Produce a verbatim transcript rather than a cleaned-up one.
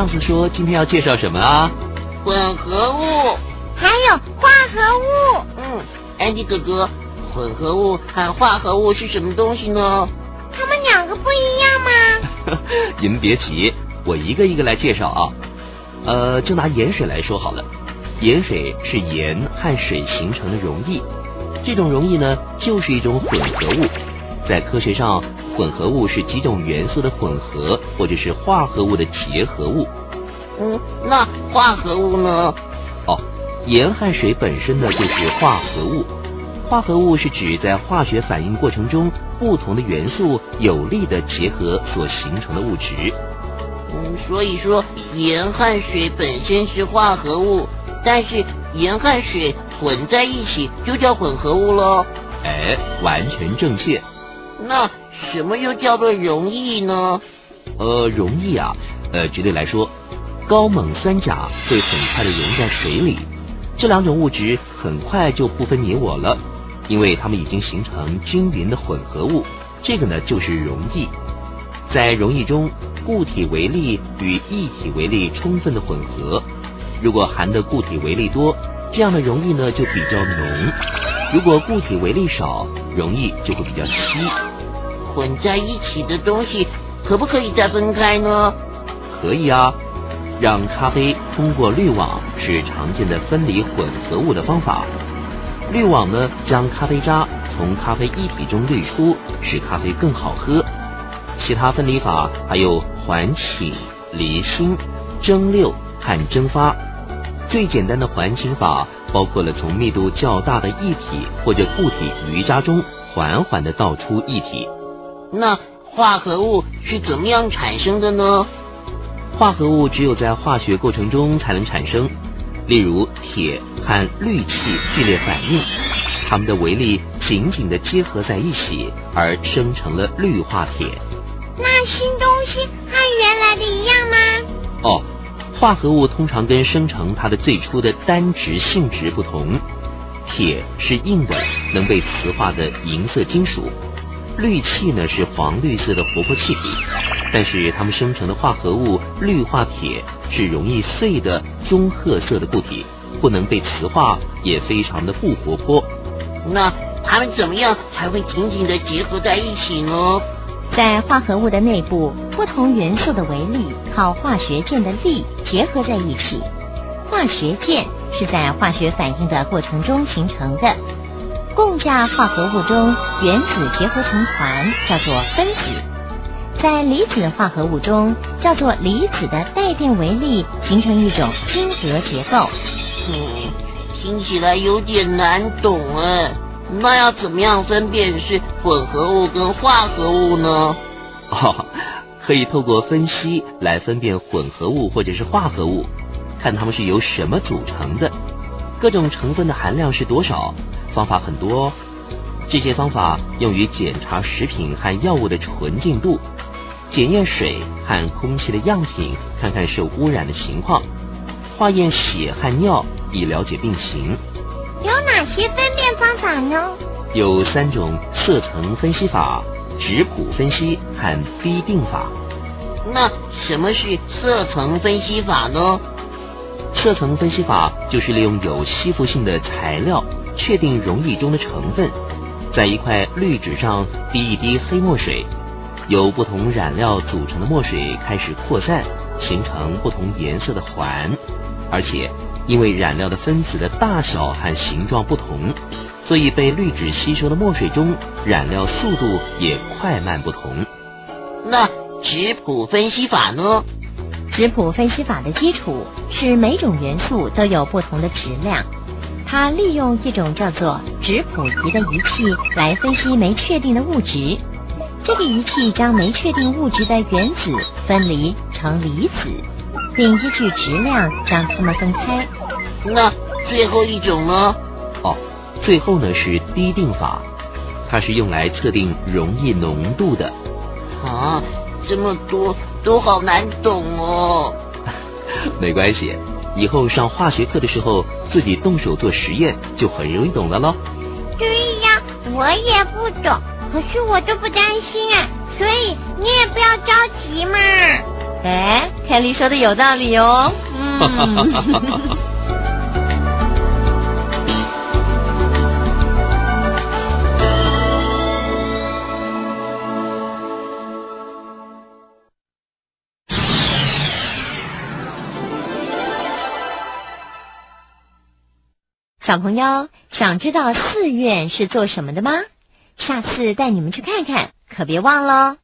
上次说今天要介绍什么啊？混合物，还有化合物。嗯，安迪哥哥，混合物和化合物是什么东西呢？它们两个不一样吗？你们别急，我一个一个来介绍啊。呃，就拿盐水来说好了，盐水是盐和水形成的溶液，这种溶液呢就是一种混合物。在科学上，混合物是几种元素的混合，或者是化合物的结合物。嗯，那化合物呢？哦，盐和水本身呢就是化合物。化合物是指在化学反应过程中，不同的元素有力的结合所形成的物质。嗯，所以说盐和水本身是化合物，但是盐和水混在一起就叫混合物咯。哎，完全正确。那什么又叫做溶液呢？呃，溶液啊，呃，绝对来说，高锰酸钾会很快的溶在水里，这两种物质很快就不分你我了，因为它们已经形成均匀的混合物，这个呢就是溶液。在溶液中，固体微粒与液体微粒充分的混合，如果含的固体微粒多，这样的溶液呢就比较浓；如果固体微粒少，溶液就会比较稀。混在一起的东西可不可以再分开呢？可以啊，让咖啡通过滤网是常见的分离混合物的方法。滤网呢将咖啡渣从咖啡液体中滤出，使咖啡更好喝。其他分离法还有缓起、离心、蒸馏和蒸发。最简单的缓起法包括了从密度较大的液体或者固体余渣中缓缓地倒出液体。那化合物是怎么样产生的呢？化合物只有在化学过程中才能产生，例如铁和氯气剧烈反应，它们的微粒紧紧地结合在一起，而生成了氯化铁。那新东西和原来的一样吗？哦，化合物通常跟生成它的最初的单质性质不同，铁是硬的，能被磁化的银色金属，氯气呢是黄绿色的活泼气体，但是它们生成的化合物氯化铁是容易碎的棕褐色的固体，不能被磁化，也非常的不活泼。那它们怎么样才会紧紧的结合在一起呢？在化合物的内部，不同元素的微粒靠化学键的力结合在一起。化学键是在化学反应的过程中形成的。共价化合物中，原子结合成团叫做分子。在离子化合物中，叫做离子的带电微粒形成一种晶格结构。嗯，听起来有点难懂哎。那要怎么样分辨是混合物跟化合物呢？哦，可以透过分析来分辨混合物或者是化合物，看它们是由什么组成的，各种成分的含量是多少，方法很多哦。这些方法用于检查食品和药物的纯净度，检验水和空气的样品，看看受污染的情况，化验血和尿以了解病情。有哪些分辨方法呢？有三种色层分析法、质谱分析和滴定法。那什么是色层分析法呢？色层分析法就是利用有吸附性的材料，确定溶液中的成分，在一块滤纸上滴一滴黑墨水，由不同染料组成的墨水开始扩散，形成不同颜色的环，而且因为染料的分子的大小和形状不同，所以被滤纸吸收的墨水中染料速度也快慢不同。那质谱分析法呢？质谱分析法的基础是每种元素都有不同的质量，它利用一种叫做质谱仪的仪器来分析没确定的物质。这个仪器将没确定物质的原子分离成离子，并依据质量将它们分开。那最后一种呢？哦，最后呢是滴定法，它是用来测定溶液浓度的。啊，这么多都好难懂哦。没关系，以后上化学课的时候自己动手做实验就很容易懂了咯。对呀，我也不懂，可是我都不担心啊，所以你也不要着急嘛。哎，凯莉说的有道理哦。嗯。小朋友，想知道寺院是做什么的吗？下次带你们去看看，可别忘了哦。